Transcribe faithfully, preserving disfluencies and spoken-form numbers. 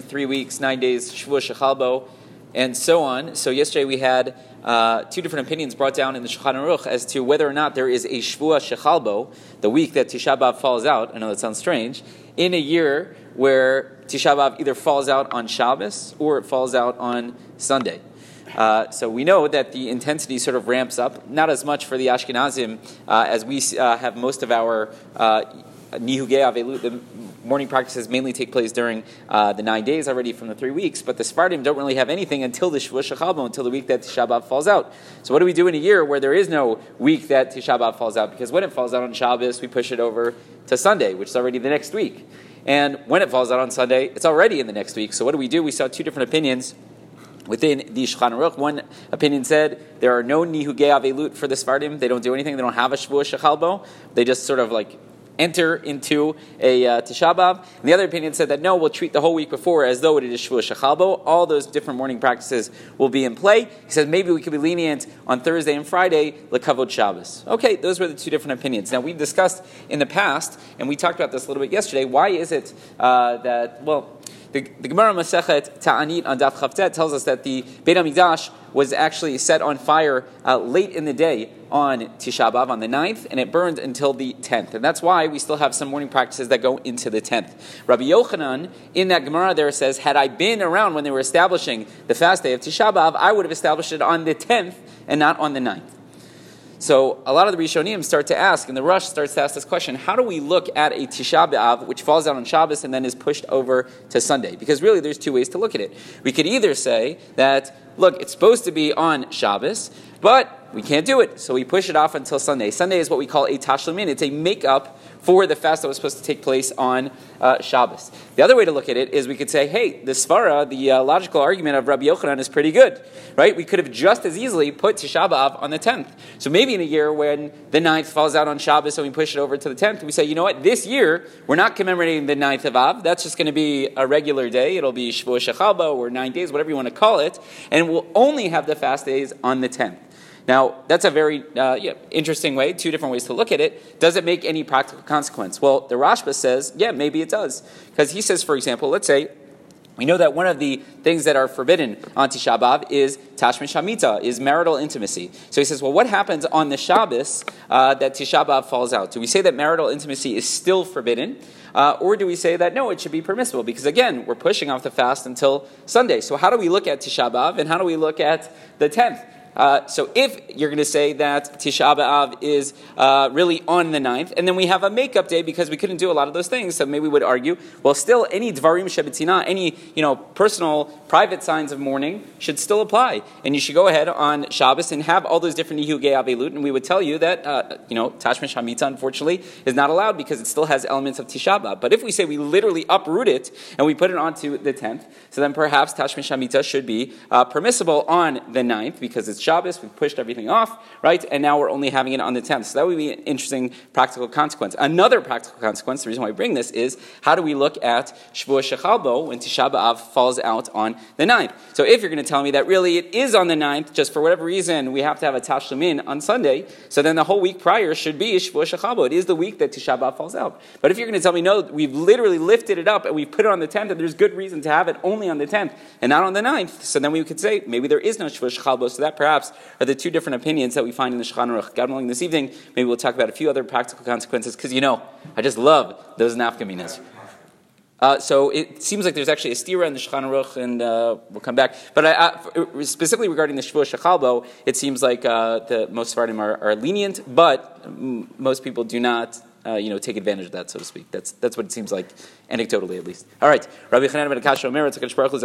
three weeks, nine days, Shavua Shechal Bo, and so on. So yesterday we had uh, two different opinions brought down in the Shulchan Aruch as to whether or not there is a Shavua Shechal Bo, the week that Tisha B'Av falls out, I know that sounds strange, in a year where Tisha B'Av either falls out on Shabbos or it falls out on Sunday. Uh, so we know that the intensity sort of ramps up, not as much for the Ashkenazim uh, as we uh, have most of our Nihugei avelut, the morning practices mainly take place during uh, the nine days already from the three weeks, but the Sephardim don't really have anything until the Shavua Shechal Bo, until the week that Tisha B'Av falls out. So what do we do in a year where there is no week that Tisha B'Av falls out? Because when it falls out on Shabbos, we push it over to Sunday, which is already the next week. And when it falls out on Sunday, it's already in the next week. So what do we do? We saw two different opinions within the Shulchan Aruch. One opinion said there are no Nihugei avelut for the Sephardim. They don't do anything. They don't have a Shavua Shechal Bo. They just sort of like enter into a uh, Tisha B'Av. And the other opinion said that no, we'll treat the whole week before as though it is Shavua Shechal Bo. All those different morning practices will be in play. He says maybe we could be lenient on Thursday and Friday, Lekavod Shabbos. Okay, those were the two different opinions. Now we've discussed in the past, and we talked about this a little bit yesterday, why is it uh, that, well, The, the Gemara Masechet Ta'anit on Daf Chavtet tells us that the Beit HaMikdash was actually set on fire uh, late in the day on Tisha B'Av, on the ninth, and it burned until the tenth. And that's why we still have some morning practices that go into the tenth. Rabbi Yochanan, in that Gemara there, says, had I been around when they were establishing the fast day of Tisha B'Av, I would have established it on the tenth and not on the ninth. So a lot of the Rishonim start to ask, and the Rush starts to ask this question, how do we look at a Tisha B'Av, which falls out on Shabbos and then is pushed over to Sunday? Because really there's two ways to look at it. We could either say that, look, it's supposed to be on Shabbos, but we can't do it, so we push it off until Sunday. Sunday is what we call a Tashlimin. It's a make-up for the fast that was supposed to take place on uh, Shabbos. The other way to look at it is we could say, hey, the Sfarah, the uh, logical argument of Rabbi Yochanan is pretty good, right? We could have just as easily put Tisha B'Av on the tenth. So maybe in a year when the ninth falls out on Shabbos and we push it over to the tenth, we say, you know what, this year we're not commemorating the ninth of Av. That's just going to be a regular day. It'll be Shavua Shechal Bo or nine days, whatever you want to call it, and we'll only have the fast days on the tenth. Now, that's a very uh, yeah, interesting way, two different ways to look at it. Does it make any practical consequence? Well, the Rashba says, yeah, maybe it does. Because he says, for example, let's say, we know that one of the things that are forbidden on Tisha B'Av is Tashmish HaMitah, is marital intimacy. So he says, well, what happens on the Shabbos uh, that Tisha B'Av falls out? Do we say that marital intimacy is still forbidden? Uh, or do we say that, no, it should be permissible? Because again, we're pushing off the fast until Sunday. So how do we look at Tisha B'Av and how do we look at the tenth? Uh, so if you're going to say that Tisha B'Av is uh, really on the ninth, and then we have a makeup day because we couldn't do a lot of those things, so maybe we would argue, well, still any Dvarim Shabbatina, any you know personal, private signs of mourning should still apply. And you should go ahead on Shabbos and have all those different Nihugei avelut, and we would tell you that uh, you know Tashmish HaMitah, unfortunately, is not allowed because it still has elements of Tisha B'Av. But if we say we literally uproot it and we put it onto the tenth, so then perhaps Tashmish HaMitah should be uh, permissible on the ninth because it's Shabbos, we've pushed everything off, right? And now we're only having it on the tenth. So that would be an interesting practical consequence. Another practical consequence, the reason why we bring this is, how do we look at Shavua Shechal Bo when Tisha B'Av falls out on the ninth? So if you're going to tell me that really it is on the ninth, just for whatever reason, we have to have a Tashlimin on Sunday, so then the whole week prior should be Shavua Shechal Bo. It is the week that Tisha B'Av falls out. But if you're going to tell me, no, we've literally lifted it up and we've put it on the tenth, and there's good reason to have it only on the tenth and not on the ninth, so then we could say, maybe there is no Shavua Shechal Bo, so that perhaps are the two different opinions that we find in the Shulchan Aruch. God willing, this evening, maybe we'll talk about a few other practical consequences, because you know, I just love those nafka minas. Uh, so it seems like there's actually a stira in the Shulchan Aruch, and uh, we'll come back. But I, uh, specifically regarding the Shavua Shechal Bo, it seems like uh, the most Sephardim are, are lenient, but m- most people do not Uh, you know, take advantage of that, so to speak. That's that's what it seems like, anecdotally at least. All right. Rabbi Hanan